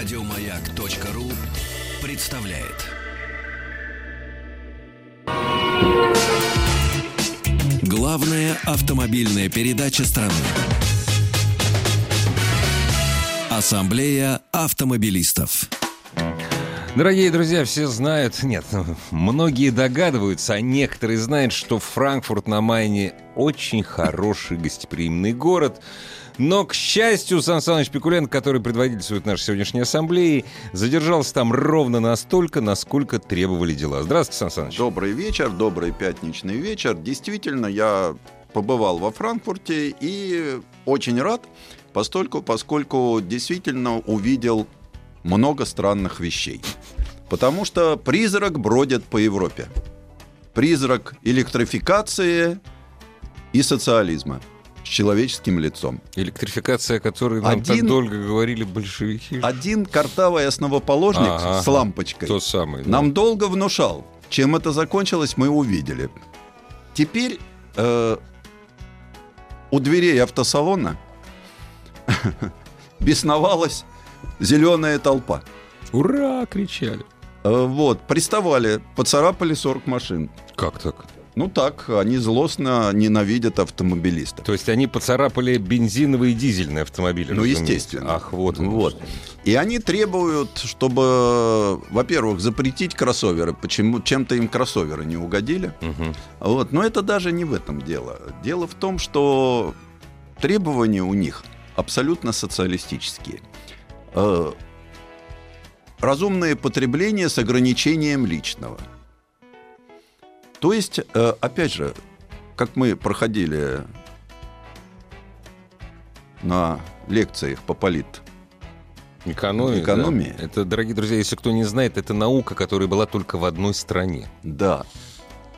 Радиомаяк.ру представляет. Главная автомобильная передача страны. Ассамблея автомобилистов. Дорогие друзья, все знают, нет, многие догадываются, а некоторые знают, что Франкфурт на Майне очень хороший гостеприимный город. Но, к счастью, Сан Саныч Пикуленко, который предводительствует нашей сегодняшней ассамблеи, задержался там ровно настолько, насколько требовали дела. Здравствуйте, Сан Саныч. Добрый вечер, добрый пятничный вечер. Действительно, я побывал во Франкфурте и очень рад, поскольку действительно увидел много странных вещей. Потому что призрак бродит по Европе. Призрак электрификации и социализма. С человеческим лицом. Электрификация, о которой нам так долго говорили большевики. Один картавый основоположник с лампочкой тот самый, да. Нам долго внушал. Чем это закончилось, мы увидели. Теперь у дверей автосалона бесновалась зеленая толпа. Ура! Кричали. Вот, приставали, поцарапали 40 машин. Как так? Ну так, они злостно ненавидят автомобилистов. То есть они поцарапали бензиновые и дизельные автомобили. Ну, естественно. Ах, вот. И они требуют, чтобы, во-первых, запретить кроссоверы. Почему? Чем-то им кроссоверы не угодили. Угу. Вот. Но это даже не в этом дело. Дело в том, что требования у них абсолютно социалистические. Разумное потребление с ограничением личного. То есть, опять же, как мы проходили на лекциях по экономии. Да. Это, дорогие друзья, если кто не знает, это наука, которая была только в одной стране. Да.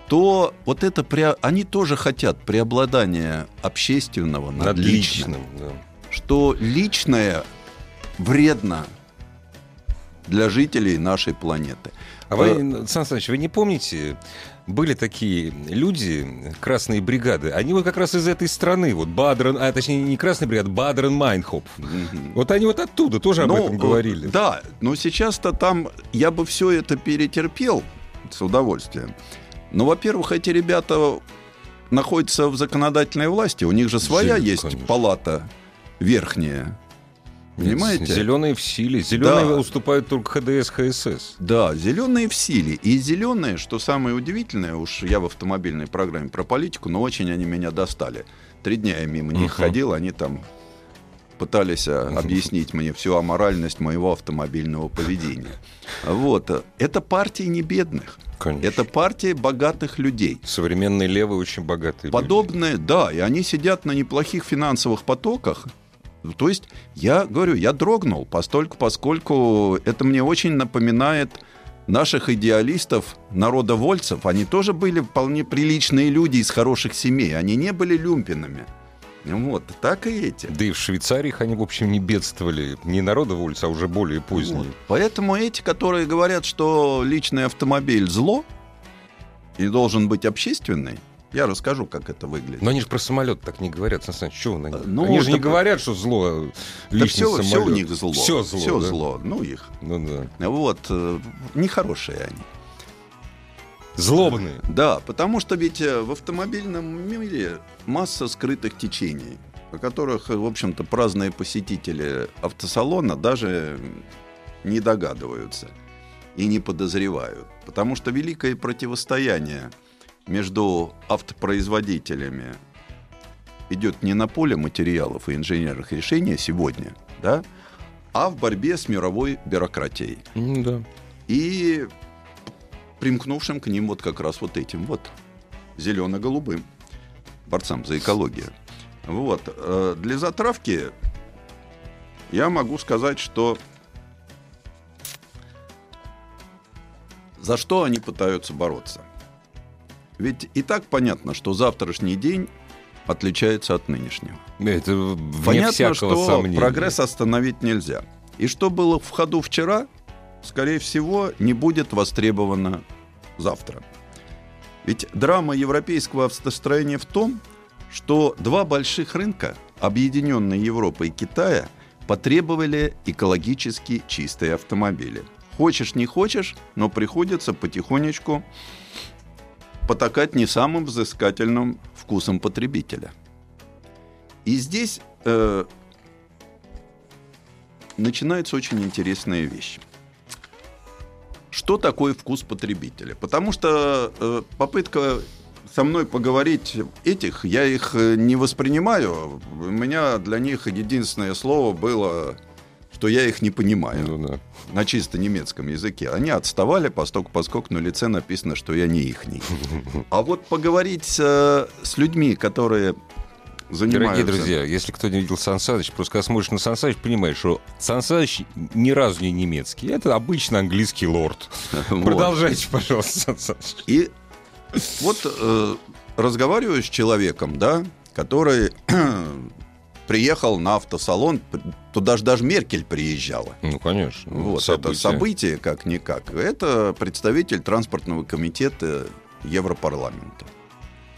То вот это они тоже хотят преобладания общественного над личным. Да. Что личное вредно для жителей нашей планеты. А вы, Сан Саныч, вы не помните, были такие люди, красные бригады, они вот как раз из этой страны, вот точнее не красные бригады, Баадер-Майнхоф. Mm-hmm. Вот они вот оттуда тоже об этом говорили. Да, но сейчас-то там я бы все это перетерпел с удовольствием. Но, во-первых, эти ребята находятся в законодательной власти, у них же своя есть, конечно, палата верхняя. Понимаете? Зеленые в силе. Зеленые уступают только ХДС, ХСС. Да, зеленые в силе. И зеленые, что самое удивительное, уж я в автомобильной программе про политику, но очень они меня достали. 3 дня я мимо них ходил, они там пытались объяснить мне всю аморальность моего автомобильного поведения. Вот. Это партия не бедных. Конечно. Это партия богатых людей. Современные левые очень богатые подобные, люди. Да, и они сидят на неплохих финансовых потоках. То есть, я говорю, я дрогнул, поскольку это мне очень напоминает наших идеалистов, народовольцев. Они тоже были вполне приличные люди из хороших семей, они не были люмпинами. Вот, так и эти. Да и в Швейцарии они, в общем, не бедствовали. Не народовольцы, а уже более поздние. Вот. Поэтому эти, которые говорят, что личный автомобиль зло и должен быть общественный, я расскажу, как это выглядит. Но они же про самолет так не говорят, Сан Саныч, что вы на них? Они же не говорят, что зло, личный самолет. Все у них зло. Все зло. Ну их. Ну да. Вот. Нехорошие они. Злобные. Да, потому что ведь в автомобильном мире масса скрытых течений, о которых, в общем-то, праздные посетители автосалона даже не догадываются и не подозревают. Потому что великое противостояние между автопроизводителями идет не на поле материалов и инженерных решений сегодня, да, а в борьбе с мировой бюрократией. Да. И примкнувшим к ним вот как раз вот этим вот зелено-голубым борцам за экологию. Вот. Для затравки я могу сказать, что за что они пытаются бороться. Ведь и так понятно, что завтрашний день отличается от нынешнего. Это понятно, что сомнения. Прогресс остановить нельзя. И что было в ходу вчера, скорее всего, не будет востребовано завтра. Ведь драма европейского автостроения в том, что два больших рынка, объединенные Европой и Китая, потребовали экологически чистые автомобили. Хочешь, не хочешь, но приходится потихонечку потакать не самым взыскательным вкусом потребителя. И здесь начинается очень интересная вещь. Что такое вкус потребителя? Потому что попытка со мной поговорить этих, я их не воспринимаю. У меня для них единственное слово было, что я их не понимаю. Ну, да. На чисто немецком языке. Они отставали, поскольку на лице написано, что я не ихний. А вот поговорить с людьми, которые... Дорогие друзья, если кто не видел Сан Саныч, просто когда смотришь на Сан Саныч, понимаешь, что Сан Саныч ни разу не немецкий. Это обычно английский лорд. Вот. Продолжайте, пожалуйста, Сан Саныч. И вот разговариваю с человеком, да, который приехал на автосалон. Туда же даже Меркель приезжала. Ну, конечно. Вот событие. Это событие, как-никак. Это представитель транспортного комитета Европарламента.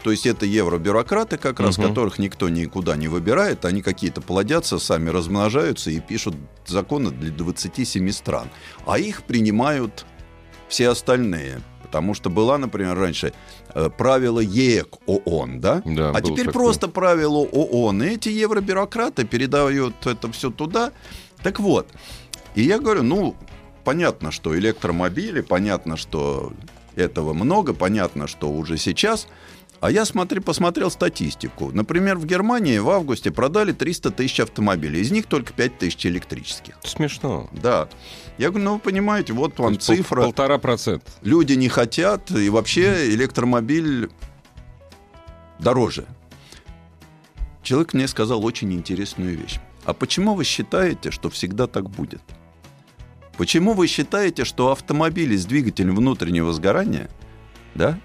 То есть это евробюрократы, как раз, которых никто никуда не выбирает. Они какие-то плодятся, сами размножаются и пишут законы для 27 стран. А их принимают все остальные. Потому что была, например, раньше правило ЕЭК ООН, да? Да, а теперь такой. Просто правило ООН. И эти евробюрократы передают это все туда. Так вот. И я говорю, понятно, что электромобили, понятно, что этого много, понятно, что уже сейчас... А я посмотрел статистику. Например, в Германии в августе продали 300 тысяч автомобилей. Из них только 5 тысяч электрических. Смешно. Да. Я говорю, вы понимаете, вот вам цифра. 1,5%. Люди не хотят, и вообще электромобиль дороже. Человек мне сказал очень интересную вещь. А почему вы считаете, что всегда так будет? Почему вы считаете, что автомобили с двигателем внутреннего сгорания, да,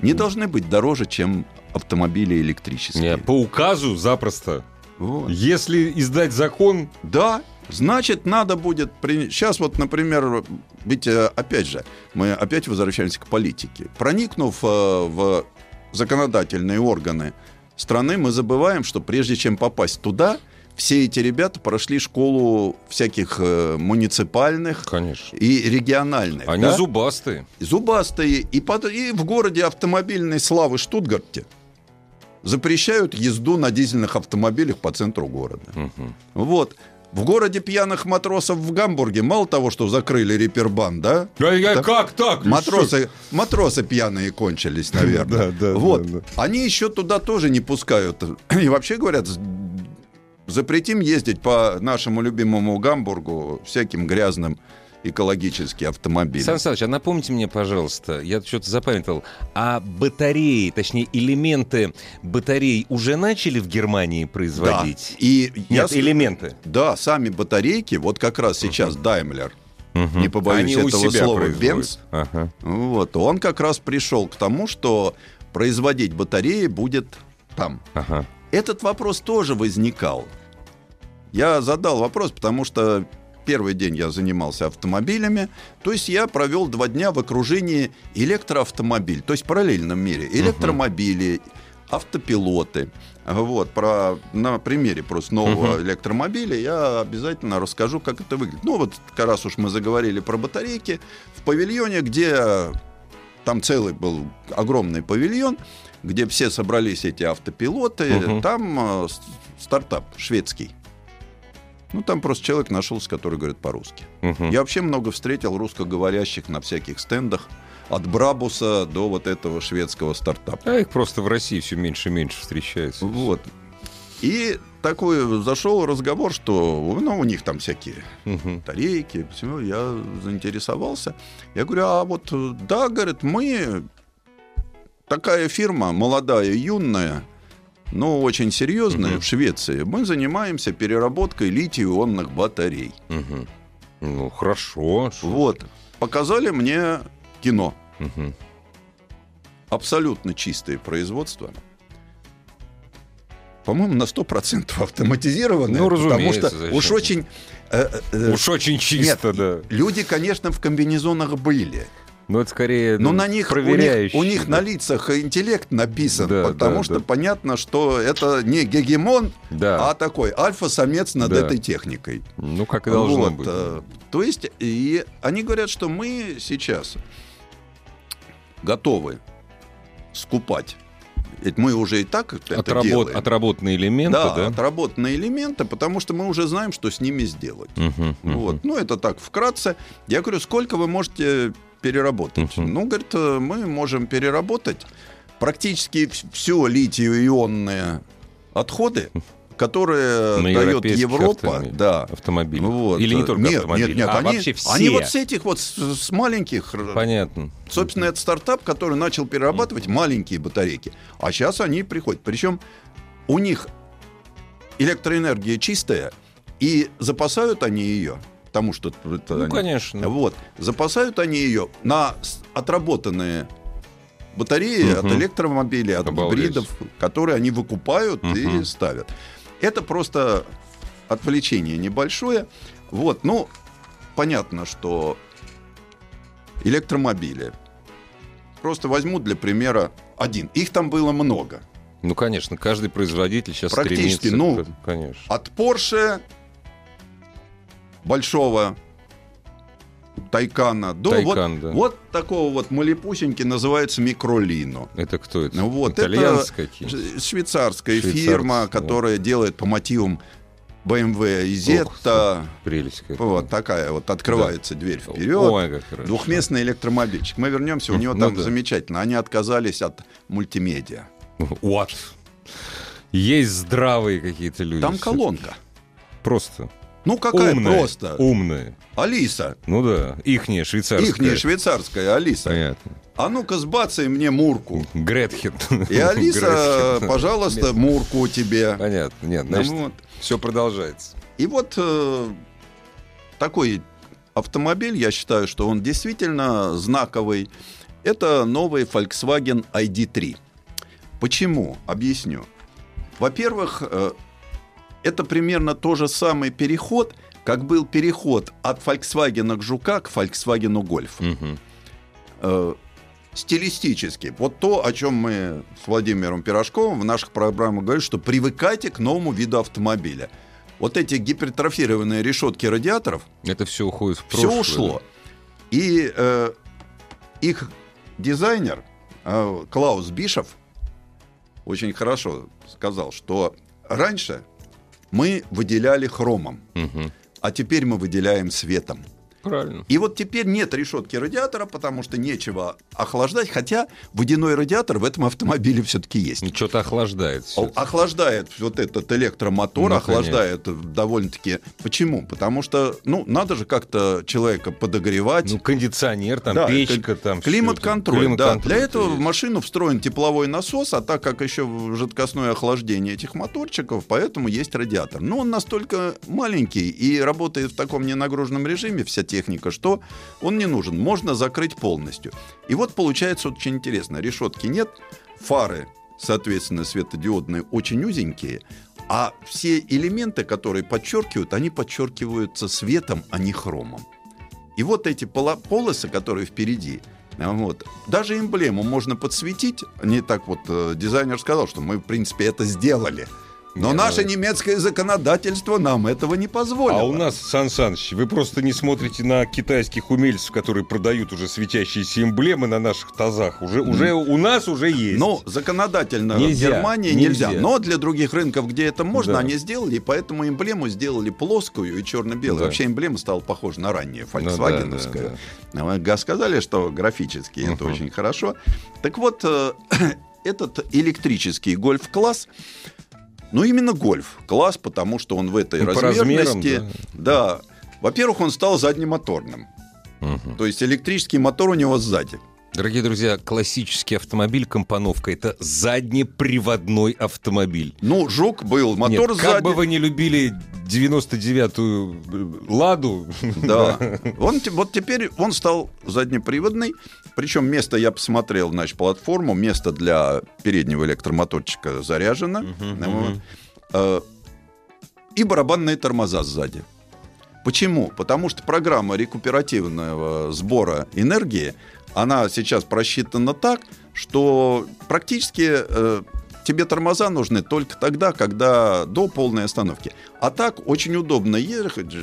не должны быть дороже, чем автомобили электрические? Нет, по указу запросто. Вот. Если издать закон... Да, значит, надо будет... Сейчас вот, например, ведь опять же, мы опять возвращаемся к политике. Проникнув в законодательные органы страны, мы забываем, что прежде чем попасть туда... Все эти ребята прошли школу всяких муниципальных, конечно, и региональных. Они, да? Зубастые. Зубастые. И в городе автомобильной славы Штутгарте запрещают езду на дизельных автомобилях по центру города. Угу. Вот. В городе пьяных матросов в Гамбурге мало того, что закрыли репербан, да? Как так? Матросы пьяные кончились, наверное. Они еще туда тоже не пускают. И вообще говорят... Запретим ездить по нашему любимому Гамбургу всяким грязным экологическим автомобилям. Сан Саныч, а напомните мне, пожалуйста, я что-то запамятовал, а батареи, точнее элементы батарей уже начали в Германии производить? Да. Элементы. Да, сами батарейки, вот как раз сейчас Даймлер, не побоюсь этого слова, Бенц, вот, он как раз пришел к тому, что производить батареи будет там. Ага. Этот вопрос тоже возникал. Я задал вопрос, потому что первый день я занимался автомобилями. То есть я провел 2 дня в окружении электроавтомобилей. То есть в параллельном мире. Электромобили, автопилоты. Вот, на примере просто нового электромобиля я обязательно расскажу, как это выглядит. Вот как раз уж мы заговорили про батарейки. В павильоне, где... Там целый был огромный павильон, где все собрались эти автопилоты. Там стартап шведский. Там просто человек нашелся, который говорит по-русски. Я вообще много встретил русскоговорящих на всяких стендах. От Брабуса до вот этого шведского стартапа. А их просто в России все меньше и меньше встречается. Вот. И такой зашел разговор, что у них там всякие батарейки. Я заинтересовался. Я говорю, говорит, мы... Такая фирма, молодая, юная, но очень серьезная, в Швеции. Мы занимаемся переработкой литий-ионных батарей. Хорошо. Вот. Показали мне кино. Абсолютно чистое производство. По-моему, на 100% автоматизированное. Потому что зачем? Уж очень чисто, да. Люди, конечно, в комбинезонах были. Ну, это скорее проверяющие. У них на лицах интеллект написан, да, потому что понятно, что это не гегемон, а такой альфа-самец над этой техникой. Ну, как и должно быть. То есть, и они говорят, что мы сейчас готовы скупать. Ведь мы уже и так это делаем. Отработанные элементы, да? Отработанные элементы, потому что мы уже знаем, что с ними сделать. Вот. Ну, это так вкратце. Я говорю, сколько вы можете переработать? Ну, говорит, мы можем переработать практически все литий-ионные отходы, которые дает Европа. Автомобили. Вот. Или не только автомобили, они, вообще все. Они вот с этих вот, с маленьких. Понятно. Собственно, это стартап, который начал перерабатывать маленькие батарейки. А сейчас они приходят. Причем у них электроэнергия чистая, и запасают они ее. Потому что это конечно. Вот. Запасают они ее на отработанные батареи от электромобилей, от гибридов, которые они выкупают и ставят. Это просто отвлечение небольшое. Вот, ну, понятно, что электромобили. Просто возьму для примера один. Их там было много. Ну, конечно, каждый производитель сейчас практически, стремится. Практически, ну, конечно. От Porsche большого Тайкана до вот такого вот малепусеньки, называется Микролино. Это кто это? Вот, итальянская? Это швейцарская фирма, которая делает по мотивам БМВ Изетта. Прелесть какая. Вот такая вот открывается дверь вперед. Ой, двухместный электромобильчик. Мы вернемся, у него там замечательно. Они отказались от мультимедиа. Вот. Есть здравые какие-то люди. Там колонка. Просто. Ну, какая умная, просто. Умная. Алиса. Ну да, ихняя швейцарская. Ихняя швейцарская Алиса. Понятно. А ну-ка, сбацай мне мурку. Гретхен. И Алиса, пожалуйста, мурку тебе. Понятно. Нет, значит, вот. Все продолжается. И вот такой автомобиль, я считаю, что он действительно знаковый. Это новый Volkswagen ID.3. Почему? Объясню. Во-первых, это примерно тот же самый переход, как был переход от Volkswagen Жука к Volkswagen Golf. Стилистически. Вот то, о чем мы с Владимиром Пирожковым в наших программах говорим, что привыкайте к новому виду автомобиля. Вот эти гипертрофированные решетки радиаторов. Это все уходит в прошлое. Все ушло. И их дизайнер Клаус Бишов очень хорошо сказал, что раньше мы выделяли хромом, а теперь мы выделяем светом. Правильно. И вот теперь нет решетки радиатора, потому что нечего охлаждать, хотя водяной радиатор в этом автомобиле все-таки есть. И что-то охлаждает. Охлаждает вот этот электромотор, охлаждает довольно-таки. Почему? Потому что, ну, надо же как-то человека подогревать. Ну, кондиционер, там, печка, там. Климат-контроль, Для этого в машину встроен тепловой насос, а так как еще жидкостное охлаждение этих моторчиков, поэтому есть радиатор. Но он настолько маленький и работает в таком ненагруженном режиме, вся техника, что он не нужен. Можно закрыть полностью. И вот получается очень интересно. Решетки нет, фары, соответственно, светодиодные очень узенькие, а все элементы, которые подчеркивают, они подчеркиваются светом, а не хромом. И вот эти полосы, которые впереди, вот, даже эмблему можно подсветить. Не так вот дизайнер сказал, что мы, в принципе, это сделали. Но наше немецкое законодательство нам этого не позволило. А у нас, Сан Саныч, вы просто не смотрите на китайских умельцев, которые продают уже светящиеся эмблемы на наших тазах. Уже у нас уже есть. Но законодательно нельзя, в Германии нельзя. Но для других рынков, где это можно, они сделали. И поэтому эмблему сделали плоскую и черно-белую. Вообще эмблема стала похожа на раннюю фольксвагеновскую. Сказали, что графически это очень хорошо. Так вот, этот электрический гольф-класс. Ну, именно гольф-класс, потому что он в этой размерности. Размерам, во-первых, он стал заднемоторным. То есть электрический мотор у него сзади. Дорогие друзья, классический автомобиль, компоновка, это заднеприводной автомобиль. Ну, Жук был, мотор сзади. Как бы вы не любили 99-ю «Ладу». Да, вот теперь он стал заднеприводный. Причем место, я посмотрел, значит, платформу, место для переднего электромоторчика заряжено. И барабанные тормоза сзади. Почему? Потому что программа рекуперативного сбора энергии, она сейчас просчитана так, что практически тебе тормоза нужны только тогда, когда до полной остановки. А так очень удобно ехать.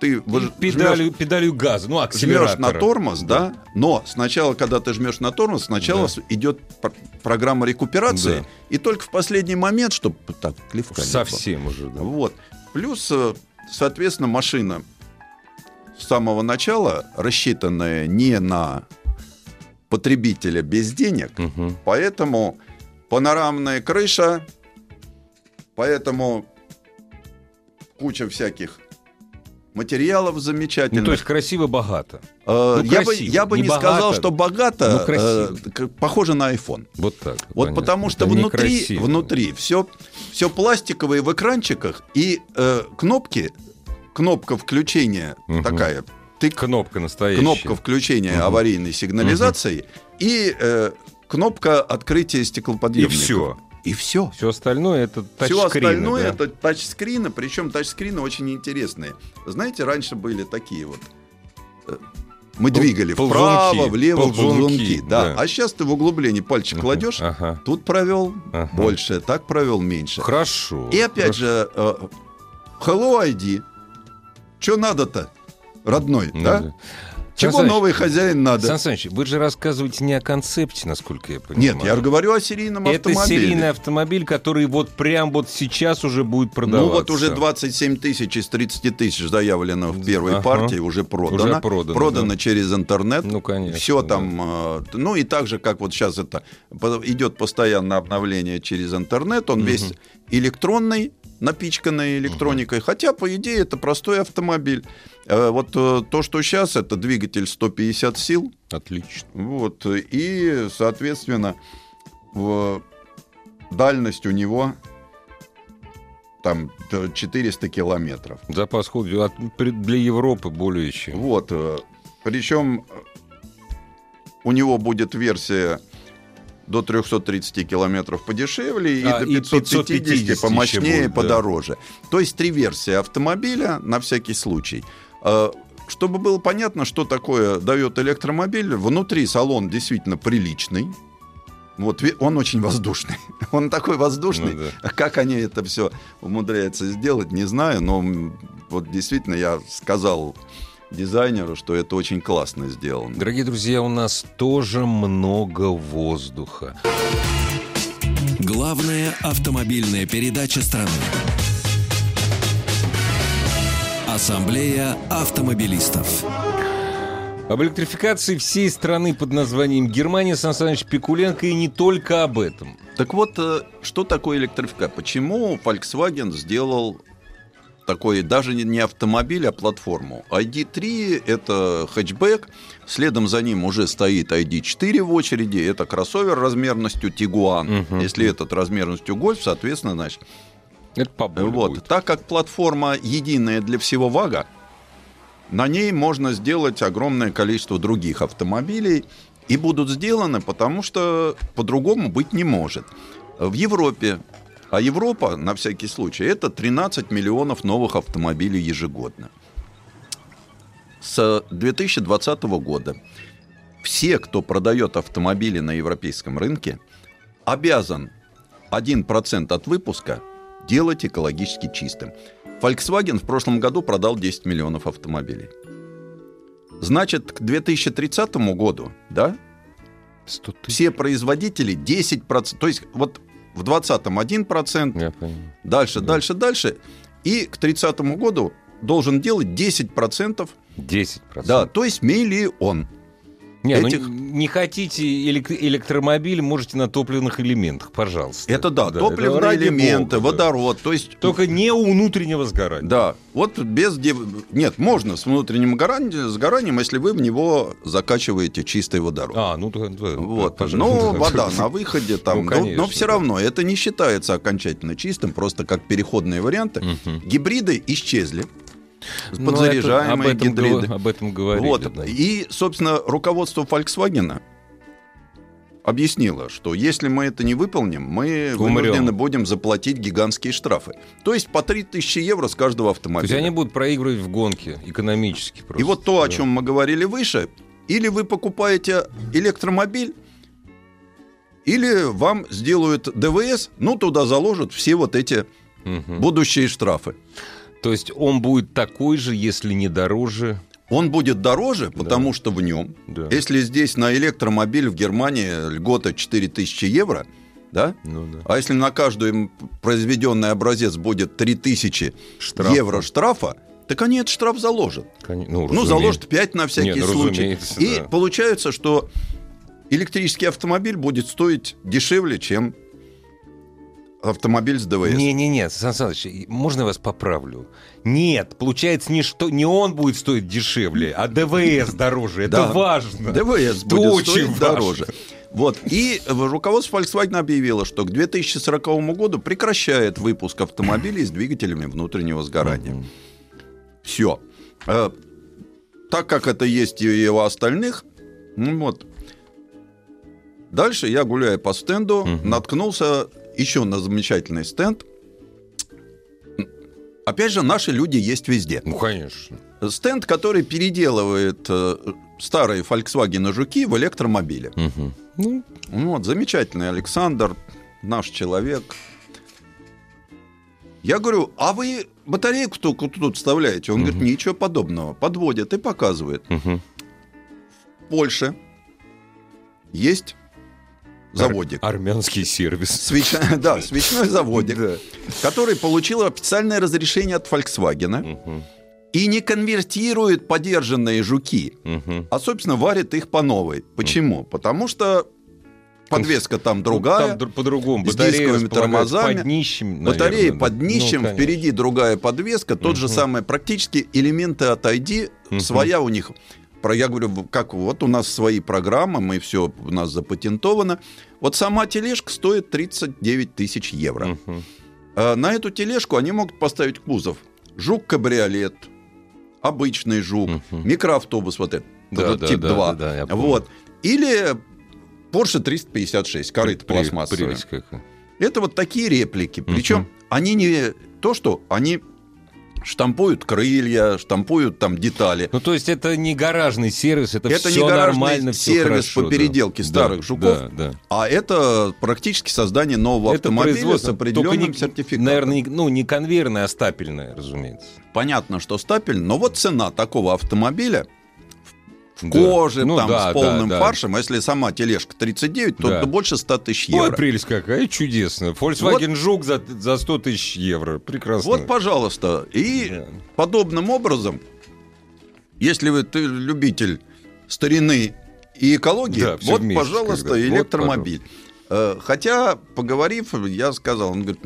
Ты педалью газа, ну, акселератор. Жмешь на тормоз, да. Но сначала, когда ты жмешь на тормоз, сначала идет программа рекуперации. Да. И только в последний момент, чтобы так клевка совсем не было. Уже, да. Вот. Плюс, соответственно, машина с самого начала рассчитанная не на потребителя без денег. Угу. Поэтому панорамная крыша, поэтому куча всяких материалов замечательных. Ну, то есть красиво, богато. Я бы не сказал, что богато. Похоже на iPhone. Вот так. Вот понятно. Потому что внутри все пластиковое в экранчиках и кнопки. Кнопка включения такая. Кнопка настоящая. Кнопка включения аварийной сигнализации и кнопка открытия стеклоподъемника. И все. Все остальное — это тачскрины. Причем тачскрины очень интересные. Знаете, раньше были такие вот. Мы двигали вправо, влево, ползунки. Да. А сейчас ты в углублении пальчик кладешь, тут провел больше, так провел меньше. Хорошо. И опять же, Hello ID. Че надо-то, родной, да? Чего новый хозяин надо? Сан Саныч, вы же рассказываете не о концепте, насколько я понимаю. Нет, я говорю о серийном автомобиле. Это серийный автомобиль, который вот прям вот сейчас уже будет продаваться. Ну вот уже 27 тысяч из 30 тысяч заявлено в первой партии, уже продано. Продано через интернет. Ну, конечно. Все там. Да. Ну и так же, как вот сейчас это идет постоянное обновление через интернет. Он весь электронный, напичканной электроникой. Хотя, по идее, это простой автомобиль. Вот то, что сейчас, это двигатель 150 сил. Отлично. Вот. И, соответственно, дальность у него там 400 километров. Запас хода для Европы более чем. Вот. Причем у него будет версия до 330 километров подешевле и до 550 помощнее, будет, подороже. Да. То есть три версии автомобиля на всякий случай. Чтобы было понятно, что такое дает электромобиль, внутри салон действительно приличный. Вот, он очень воздушный. Он такой воздушный. Ну, да. Как они это все умудряются сделать, не знаю. Но вот действительно я сказал дизайнеру, что это очень классно сделано. Дорогие друзья, у нас тоже много воздуха. Главная автомобильная передача страны. Ассамблея автомобилистов. Об электрификации всей страны под названием Германия. Сан Саныч Пикуленко, и не только об этом. Так вот, что такое электрификация? Почему Volkswagen сделал такой даже не автомобиль, а платформу. ID.3 — это хэтчбэк, следом за ним уже стоит ID.4 в очереди, это кроссовер размерностью Tiguan. Если этот размерностью Golf, соответственно, значит... Это побольше будет. Так как платформа единая для всего VAG, на ней можно сделать огромное количество других автомобилей, и будут сделаны, потому что по-другому быть не может. В Европе. А Европа, на всякий случай, это 13 миллионов новых автомобилей ежегодно. С 2020 года все, кто продает автомобили на европейском рынке, обязан 1% от выпуска делать экологически чистым. Volkswagen в прошлом году продал 10 миллионов автомобилей. Значит, к 2030 году, да, все производители 10%, то есть вот... В 20-м 1%, дальше. И к 30-му году должен делать 10%. 10%. Да, то есть миллион. Ну, не хотите электромобиль, можете на топливных элементах, пожалуйста. Это да топливные элементы, водород. То есть... Только не у внутреннего сгорания. Да, вот без... Нет, можно с внутренним сгоранием, если вы в него закачиваете чистый водород. Ну, вода на выходе там. Но все равно это не считается окончательно чистым, просто как переходные варианты. Гибриды исчезли. Подзаряжаемые гибриды. Об этом говорили. Вот. Да. И, собственно, руководство Volkswagen объяснила, что если мы это не выполним, мы вынуждены будем заплатить гигантские штрафы. То есть по 3000 евро с каждого автомобиля. То есть они будут проигрывать в гонке экономически просто. И вот то, о чем мы говорили выше, или вы покупаете электромобиль, или вам сделают ДВС, ну, туда заложат все вот эти будущие штрафы. То есть он будет такой же, если не дороже? Он будет дороже, потому что в нем, если здесь на электромобиль в Германии льгота 4000 евро, да? Ну, да. А если на каждый произведенный образец будет 3000 евро штрафа, так они этот штраф заложат. Ну, заложат 5 на всякий случай. И получается, что электрический автомобиль будет стоить дешевле, чем автомобиль с ДВС. Не-не-не, Сан Саныч, можно я вас поправлю? Нет, получается, не он будет стоить дешевле, а ДВС дороже. Это важно. ДВС будет стоить дороже. Вот. И руководство Volkswagen объявило, что к 2040 году прекращает выпуск автомобилей с двигателями внутреннего сгорания. Все. Так как это есть и у остальных, ну вот. Дальше я, гуляя по стенду, наткнулся еще на замечательный стенд. Опять же, наши люди есть везде. Ну, конечно. Стенд, который переделывает старые Volkswagen жуки в электромобили. Ну, вот, замечательный Александр, наш человек. Я говорю, а вы батарейку только тут вставляете? Он говорит, ничего подобного. Подводит и показывает. В Польше есть... заводик. Армянский сервис. Свечной заводик, который получил официальное разрешение от Volkswagen и не конвертирует подержанные жуки, а, собственно, варит их по новой. Почему? Потому что подвеска там другая, там по-другому. С дисковыми тормозами, под днищем, батареи под днищем, впереди другая подвеска, тот же самый, практически элементы от ID, своя у них... Я говорю, как вот у нас свои программы, мы все у нас запатентовано. Вот сама тележка стоит 39 тысяч евро. На эту тележку они могут поставить кузов. Жук-кабриолет, обычный жук, микроавтобус, вот этот, тип 2. Вот. Или Porsche 356, корыто пластмассовое. Это вот такие реплики. Причем они не то, что они... штампуют крылья, штампуют там детали. Ну, то есть это не гаражный сервис, это все нормально, все хорошо. Это не гаражный сервис по переделке старых жуков, а это практически создание нового автомобиля с определенным сертификатом. Наверное, не конвейерное, а стапельное, разумеется. Понятно, что стапельное, но вот цена такого автомобиля в коже, там, с полным фаршем, а если сама тележка 39, то больше 100 тысяч евро. Ой, прелесть какая, чудесная. Volkswagen Жук за 100 тысяч евро. Прекрасно. Вот, пожалуйста. И подобным образом, если вы любитель старины и экологии, вот, вместе, пожалуйста, электромобиль. Вот, хотя, поговорив, я сказал, он говорит,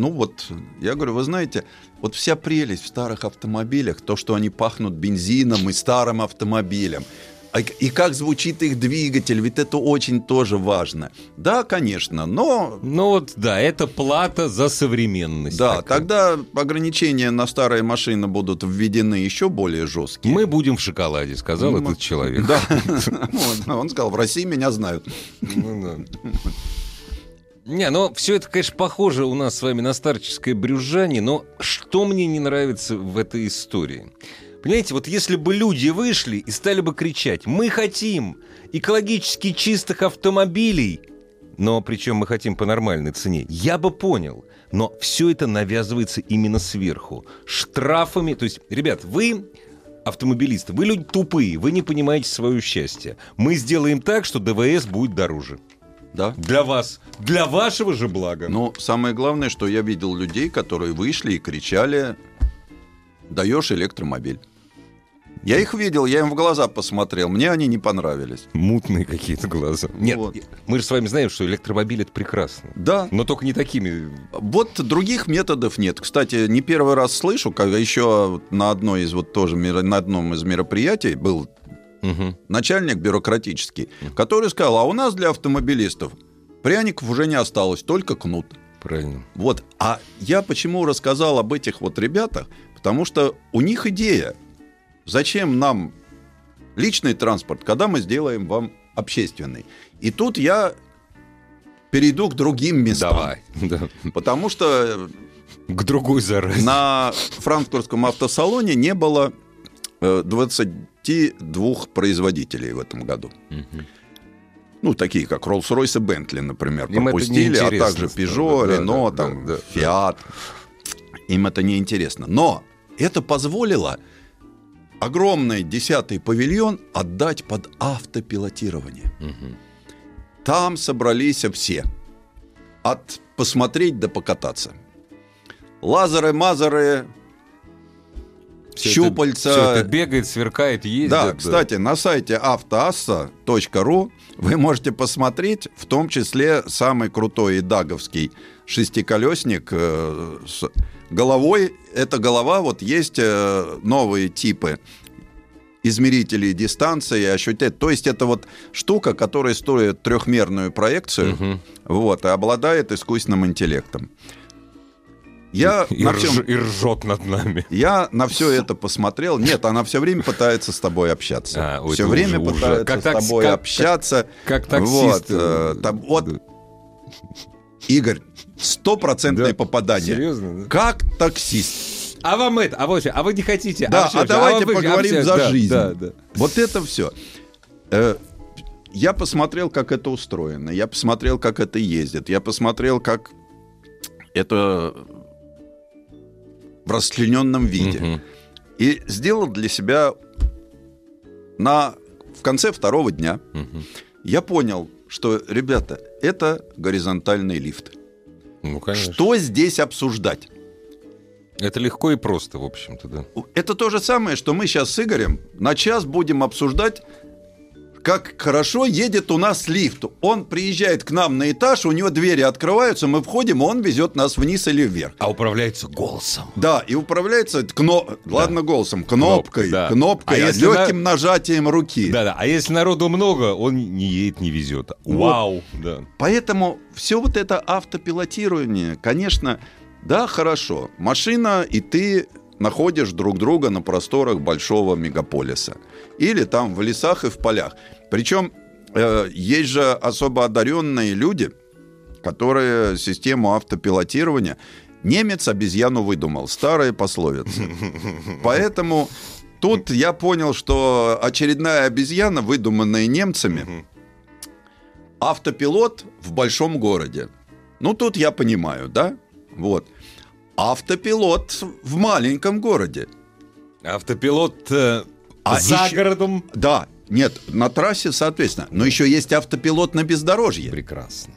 я говорю, вы знаете, вот вся прелесть в старых автомобилях, то, что они пахнут бензином и старым автомобилем, и как звучит их двигатель, ведь это очень тоже важно. Да, конечно, но... Ну вот, да, это плата за современность. Да, такая. Тогда ограничения на старые машины будут введены еще более жесткие. Мы будем в шоколаде, сказал этот человек. Да, он сказал, в России меня знают. Не, ну, все это, конечно, похоже у нас с вами на старческое брюзжание, но что мне не нравится в этой истории? Понимаете, вот если бы люди вышли и стали бы кричать, мы хотим экологически чистых автомобилей, но причем мы хотим по нормальной цене, я бы понял, но все это навязывается именно сверху, штрафами, то есть, ребят, вы... автомобилисты, вы люди тупые, вы не понимаете свое счастье, мы сделаем так, что ДВС будет дороже. Да? Для вас, для вашего же блага. Но самое главное, что я видел людей, которые вышли и кричали, даешь электромобиль. Я их видел, я им в глаза посмотрел. Мне они не понравились. Мутные какие-то глаза. Нет, вот. Мы же с вами знаем, что электромобиль — это прекрасно. Да. Но только не такими. Вот других методов нет. Кстати, не первый раз слышу, когда еще на одной из вот тоже на одном из мероприятий был начальник бюрократический, который сказал, а у нас для автомобилистов пряников уже не осталось, только кнут. Правильно. Вот. А я почему рассказал об этих вот ребятах? Потому что у них идея. Зачем нам личный транспорт, когда мы сделаем вам общественный? И тут я перейду к другим местам. Давай. Потому что к другой заразе. На франкфуртском автосалоне не было 22 производителей в этом году. Угу. Ну, такие как Rolls-Royce и Bentley, например, им пропустили, а также Peugeot, Renault, Fiat. Им это неинтересно. Но это позволило огромный 10-й павильон отдать под автопилотирование. Угу. Там собрались все. От посмотреть до покататься. Лазеры-мазеры, все щупальца. Все это бегает, сверкает, ездит. Да, кстати, на сайте автоасса.ру вы можете посмотреть, в том числе, самый крутой идаговский шестиколесник с головой. Эта голова, вот есть новые типы измерителей дистанции, ощутить. То есть это вот штука, которая стоит трехмерную проекцию, угу. Вот, и обладает искусственным интеллектом. И ржет над нами. Я на все это посмотрел. Нет, она все время пытается с тобой общаться. Все время пытается с тобой общаться. Как таксист. Вот, Игорь, 100% попадание. Серьезно? Как таксист. А вам это, а вы не хотите. Да, а давайте поговорим за жизнь. Вот это все. Я посмотрел, как это устроено. Я посмотрел, как это ездит. Я посмотрел, как это... в расчлененном виде. Угу. И сделал для себя в конце второго дня. Угу. Я понял, что, ребята, это горизонтальный лифт. Ну, конечно. Что здесь обсуждать? Это легко и просто, в общем-то, да. Это то же самое, что мы сейчас с Игорем на час будем обсуждать, как хорошо едет у нас лифт. Он приезжает к нам на этаж, у него двери открываются, мы входим, он везет нас вниз или вверх. А управляется голосом. Да, и управляется, да. Ладно, голосом, кнопкой, да. Кнопкой, легким нажатием руки. Да-да, а если народу много, он не едет, не везет. Вау! Вот. Да. Поэтому все вот это автопилотирование, конечно, да, хорошо. Машина и ты находишь друг друга на просторах большого мегаполиса. Или там в лесах и в полях. Причем есть же особо одаренные люди, которые систему автопилотирования... Немец обезьяну выдумал. Старые пословицы. Поэтому тут я понял, что очередная обезьяна, выдуманная немцами, автопилот в большом городе. Ну, тут я понимаю, да? Вот. Автопилот в маленьком городе. Автопилот... за городом. Да, нет, на трассе, соответственно. Но еще есть автопилот на бездорожье. Прекрасно.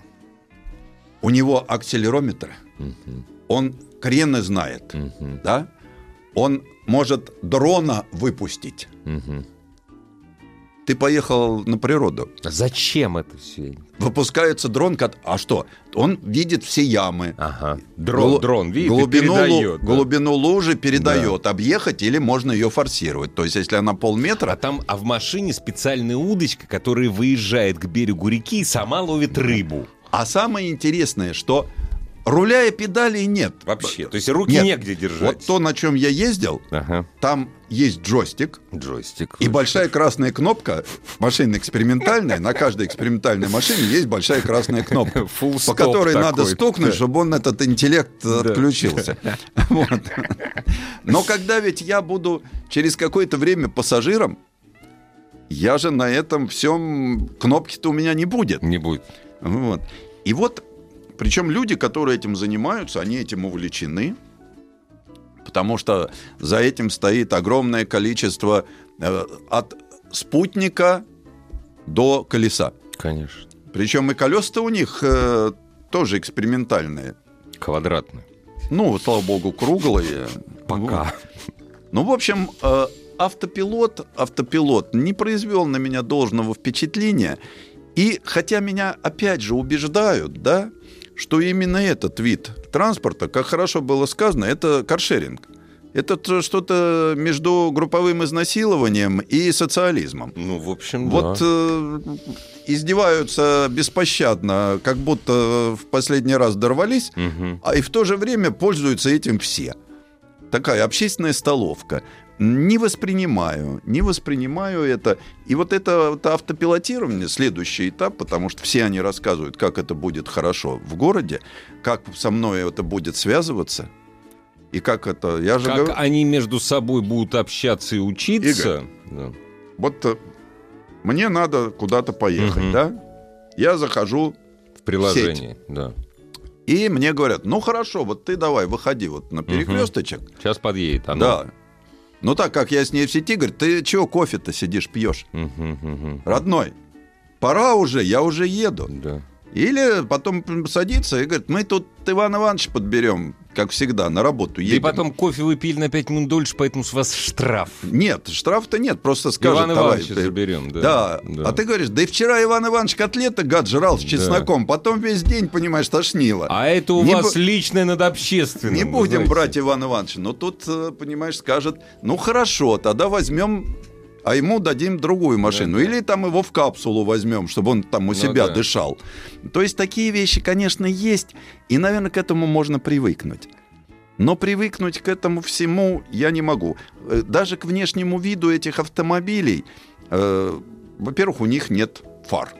У него акселерометр. Угу. Он крены знает. Угу. Да? Он может дрона выпустить. Угу. Ты поехал на природу. Зачем это все? Выпускается дрон. А что? Он видит все ямы. Ага. Дрон видит, передает. Глубину лужи передает. Да. Объехать или можно ее форсировать. То есть, если она полметра... А в машине специальная удочка, которая выезжает к берегу реки и сама ловит рыбу. А самое интересное, что руля и педалей нет. Вообще. То есть, руки негде держать. Вот то, на чем я ездил, ага. Там... Есть джойстик. И большая красная кнопка. Машина экспериментальная. На каждой экспериментальной машине есть большая красная кнопка, по которой надо стукнуть, чтобы он этот интеллект отключился. Вот. Но когда ведь я буду через какое-то время пассажиром, я же на этом всем кнопки-то у меня не будет. Не будет. Вот. И вот, причем люди, которые этим занимаются, они этим увлечены. Потому что за этим стоит огромное количество от спутника до колеса. Конечно. Причем и колеса-то у них тоже экспериментальные. Квадратные. Ну, слава богу, круглые. Пока. Ну, в общем, автопилот не произвел на меня должного впечатления. И хотя меня, опять же, убеждают, да, что именно этот вид транспорта, как хорошо было сказано, это каршеринг. Это что-то между групповым изнасилованием и социализмом. Ну, в общем, вот, да. Издеваются беспощадно, как будто в последний раз дорвались, угу. А и в то же время пользуются этим все. Такая общественная столовка. Не воспринимаю это. И вот это автопилотирование, следующий этап, потому что все они рассказывают, как это будет хорошо в городе, как со мной это будет связываться, и как это... Я же как говорю, они между собой будут общаться и учиться. Игорь, да. Вот мне надо куда-то поехать, да? Я захожу в приложение, да. И мне говорят, ну хорошо, вот ты давай, выходи вот на перекресточек. Сейчас подъедет она. Да. Ну так как я с ней в сети, говорит, ты чего кофе-то сидишь, пьешь? Родной, пора уже, я уже еду. Да. Или потом садится и говорит, мы тут Ивана Ивановича подберем, как всегда, на работу едем. И потом кофе вы пили на 5 минут дольше, поэтому с вас штраф. Нет, штрафа-то нет, просто скажет, Иван Ивановича товарищ, заберем, да. Да. А ты говоришь, да и вчера Иван Иванович котлеты, гад, жрал с чесноком, потом весь день, понимаешь, тошнило. А это у вас личное над общественным. Не будем брать Ивана Ивановича, но тут, понимаешь, скажет, ну хорошо, тогда возьмем... а ему дадим другую машину. Да, или там его в капсулу возьмем, чтобы он там у себя дышал. То есть такие вещи, конечно, есть. И, наверное, к этому можно привыкнуть. Но привыкнуть к этому всему я не могу. Даже к внешнему виду этих автомобилей. Во-первых, у них нет фар.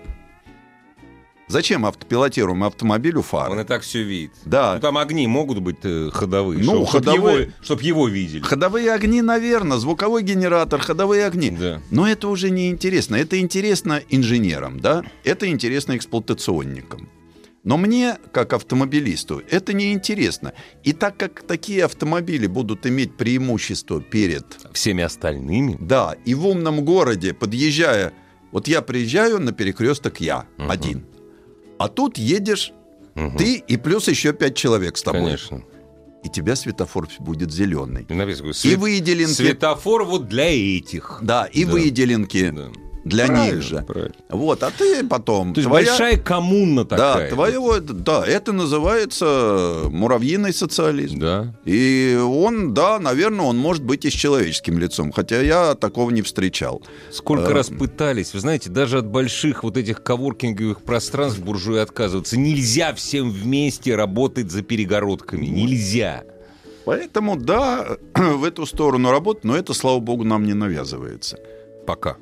Зачем автопилотируемому автомобилю фары? Он и так все видит. Да. Ну, там огни могут быть ходовые, ну, чтобы его видели. Ходовые огни, наверное, звуковой генератор, ходовые огни. Да. Но это уже не интересно. Это интересно инженерам, да? Это интересно эксплуатационникам. Но мне, как автомобилисту, это не интересно. И так как такие автомобили будут иметь преимущество перед... всеми остальными. Да. И в умном городе, подъезжая... Вот я приезжаю на перекресток один. А тут едешь ты и плюс еще 5 человек с тобой. Конечно. И тебя светофор будет зеленый. И выделенки. Светофор вот для этих. Да, и выделенки для них же. Правильно. Вот, а ты потом... То есть большая коммуна такая. Да, твоего, да, это называется муравьиный социализм. Да. И он, да, наверное, он может быть и с человеческим лицом. Хотя я такого не встречал. Сколько раз пытались. Вы знаете, даже от больших вот этих коворкинговых пространств буржуи отказываются. Нельзя всем вместе работать за перегородками. Нельзя. Поэтому, да, в эту сторону работать, но это, слава богу, нам не навязывается. Пока.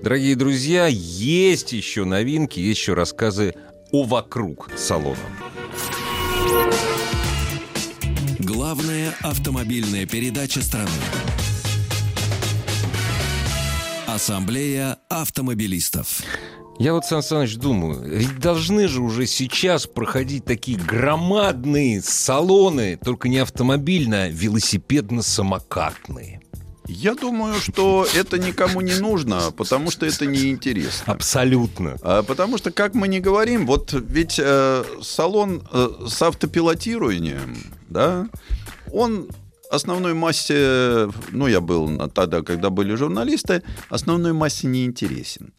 Дорогие друзья, есть еще новинки, есть еще рассказы о вокруг салона. Главная автомобильная передача страны. Ассамблея автомобилистов. Я вот, Сан Саныч, думаю, ведь должны же уже сейчас проходить такие громадные салоны, только не автомобильные, а велосипедно-самокатные. Я думаю, что это никому не нужно, потому что это неинтересно. Абсолютно. Потому что, как мы не говорим, вот ведь салон с автопилотированием, да, он основной массе, ну, я был тогда, когда были журналисты, основной массе не интересен.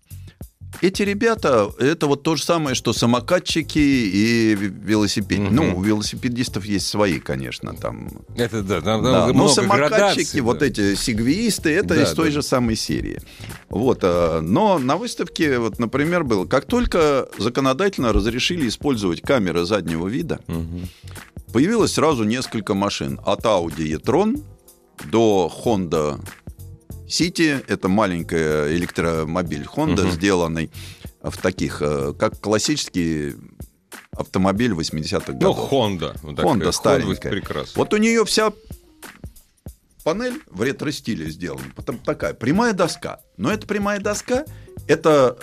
Эти ребята, это вот то же самое, что самокатчики и велосипедисты. Ну, у велосипедистов есть свои, конечно, там. Это да, там. Но самокатчики, вот эти сегвеисты, это из той же самой серии. Вот. Но на выставке, вот, например, было, как только законодательно разрешили использовать камеры заднего вида, появилось сразу несколько машин. От Audi E-tron до Honda City, это маленькая электромобиль Honda, сделанный в таких, как классический автомобиль 80-х годов. Ну, Honda. Вот Honda старенькая. Прекрасно. Вот у нее вся панель в ретро-стиле сделана. Потом такая прямая доска. Но эта прямая доска, это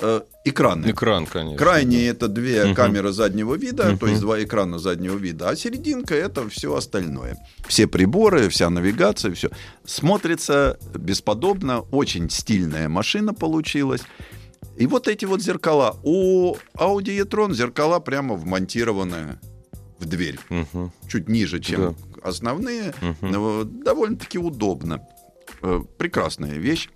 экраны. Экран, конечно. Крайние это две камеры заднего вида, то есть два экрана заднего вида, а серединка это все остальное. Все приборы, вся навигация, все. Смотрится бесподобно, очень стильная машина получилась. И вот эти вот зеркала. У Audi e-tron зеркала прямо вмонтированы в дверь. Чуть ниже, чем основные. Довольно-таки удобно. Прекрасная вещь.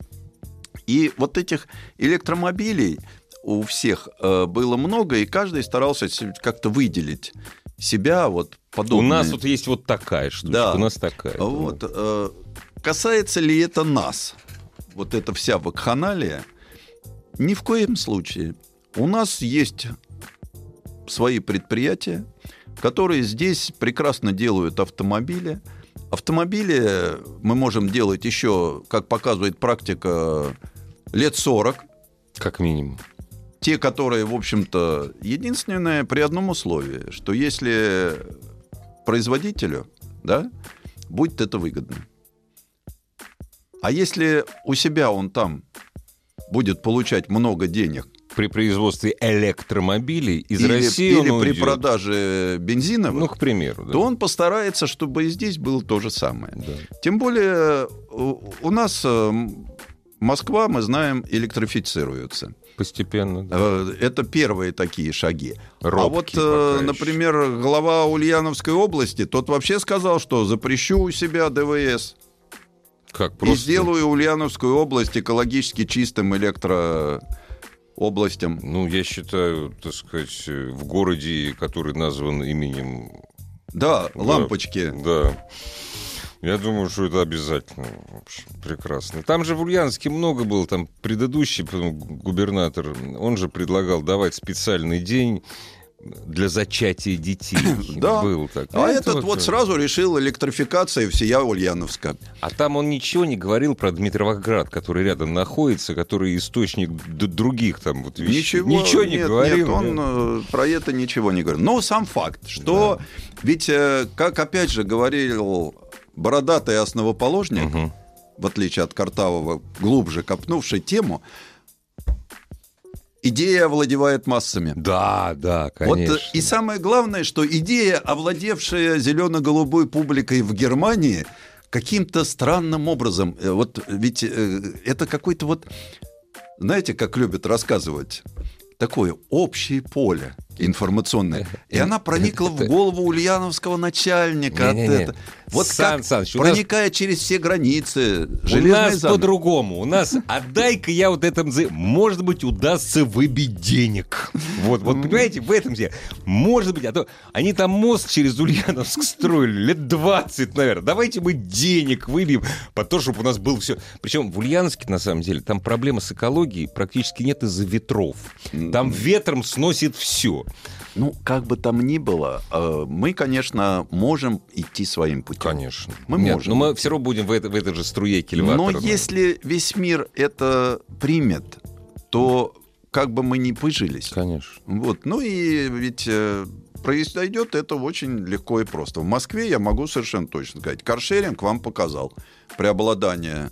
И вот этих электромобилей у всех было много, и каждый старался как-то выделить себя. Вот, подобные. У нас вот есть вот такая штучка, да. У нас такая. Вот. Касается ли это нас? Вот эта вся вакханалия? Ни в коем случае. У нас есть свои предприятия, которые здесь прекрасно делают автомобили, Автомобили мы можем делать еще, как показывает практика, лет 40. Как минимум. Те, которые, в общем-то, единственное при одном условии, что если производителю, да, будет это выгодно. А если у себя он там будет получать много денег при производстве электромобилей из России или он при продаже бензиновых, ну, к примеру, да, то он постарается, чтобы и здесь было то же самое. Да. Тем более у нас Москва, мы знаем, электрифицируется. Постепенно. Да. Это первые такие шаги. Робкие, а вот, например, глава Ульяновской области, тот вообще сказал, что запрещу у себя ДВС. Как, просто... И сделаю Ульяновскую область экологически чистым областям. Ну, я считаю, так сказать, в городе, который назван именем... Да, лампочки. Да. Я думаю, что это обязательно. В общем, прекрасно. Там же в Ульяновске много было. Там предыдущий губернатор, он же предлагал давать специальный день для зачатия детей. Да. Был так. А этот вот сразу решил электрификация всея Ульяновска. А там он ничего не говорил про Дмитровград, который рядом находится, который источник других там вот вещей. Ничего не говорил. Нет, он про это ничего не говорил. Но сам факт, что... Да. Ведь, как опять же говорил бородатый основоположник, угу, в отличие от Картавого, глубже копнувший тему... Идея овладевает массами. Да, да, конечно. Вот, и самое главное, что идея, овладевшая зелено-голубой публикой в Германии, каким-то странным образом, вот ведь это какой-то вот, знаете, как любят рассказывать, такое общее поле информационное. И она проникла в голову ульяновского начальника. От этого. Вот Сан Саныч, проникая через все границы. У нас по-другому. У нас отдай-ка я вот этому... Может быть, удастся выбить денег. Вот понимаете, в этом все. Может быть, а то они там мост через Ульяновск строили лет 20, наверное. Давайте мы денег выбьем, потому чтобы у нас было все. Причем в Ульяновске, на самом деле, там проблемы с экологией практически нет из-за ветров. Там ветром сносит все. Ну, как бы там ни было, мы, конечно, можем идти своим путем. Конечно. Мы можем. Но мы все равно будем в этой же струе кильватора. Но если весь мир это примет, то как бы мы ни пыжились. Конечно. Вот. Ну и ведь произойдет это очень легко и просто. В Москве я могу совершенно точно сказать. Каршеринг вам показал преобладание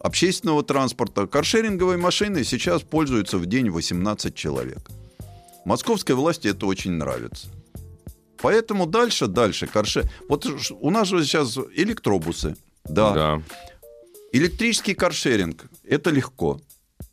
общественного транспорта. Каршеринговые машины сейчас пользуются в день 18 человек. Московской власти это очень нравится. Поэтому дальше каршеринг. Вот у нас же сейчас электробусы. Да. Электрический каршеринг. Это легко.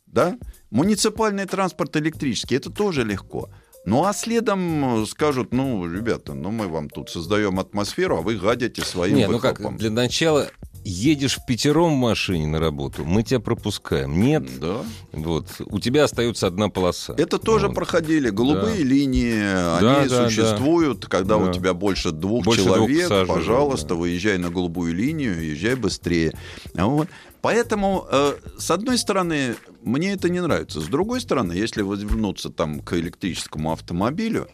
Да? Муниципальный транспорт электрический. Это тоже легко. Ну, а следом скажут, ребята, мы вам тут создаем атмосферу, а вы гадите своим выхлопом. Для начала... Едешь в пятером в машине на работу, мы тебя пропускаем. Нет, да. Вот, у тебя остается одна полоса. Это тоже проходили. Голубые линии, они существуют. Когда у тебя больше двух человек, пожалуйста, выезжай на голубую линию, езжай быстрее. Вот. Поэтому, с одной стороны, мне это не нравится. С другой стороны, если вернуться там к электрическому автомобилю,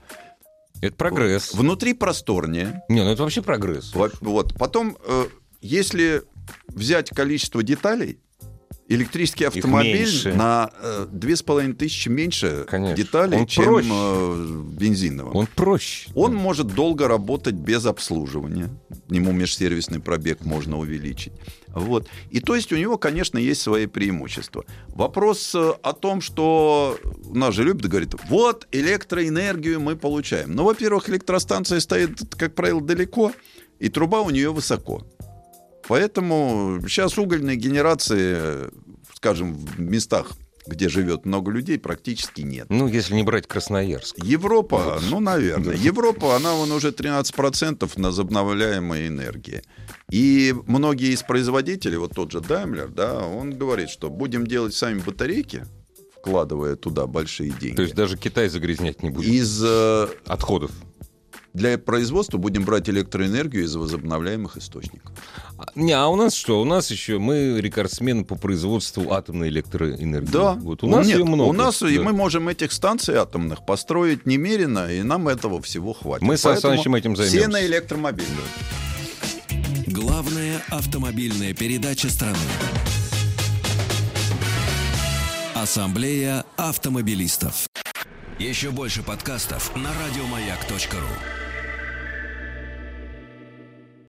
это прогресс. Внутри просторнее. Это вообще прогресс. Вот. Потом... Если взять количество деталей, электрический автомобиль на 2500 меньше деталей, чем бензиновый. Он проще. Он может долго работать без обслуживания. К нему межсервисный пробег можно увеличить. Вот. И то есть у него, конечно, есть свои преимущества. Вопрос о том, что нас же любят, говорит, вот электроэнергию мы получаем. Ну, во-первых, электростанция стоит, как правило, далеко, и труба у нее высоко. Поэтому сейчас угольной генерации, скажем, в местах, где живет много людей, практически нет. Если не брать Красноярск. Европа, наверное. Европа, она уже 13% на возобновляемой энергии. И многие из производителей, вот тот же Даймлер, он говорит, что будем делать сами батарейки, вкладывая туда большие деньги. То есть даже Китай загрязнять не будет? Из отходов. Для производства будем брать электроэнергию из возобновляемых источников. А у нас что? У нас еще мы рекордсмены по производству атомной электроэнергии. Да. Вот у нас ее много. У нас и мы можем этих станций атомных построить немерено, и нам этого всего хватит. Мы с Сан Санычем этим займемся. Все на электромобиле. автомобильная передача страны. Ассамблея автомобилистов. Еще больше подкастов на радиомаяк.ру.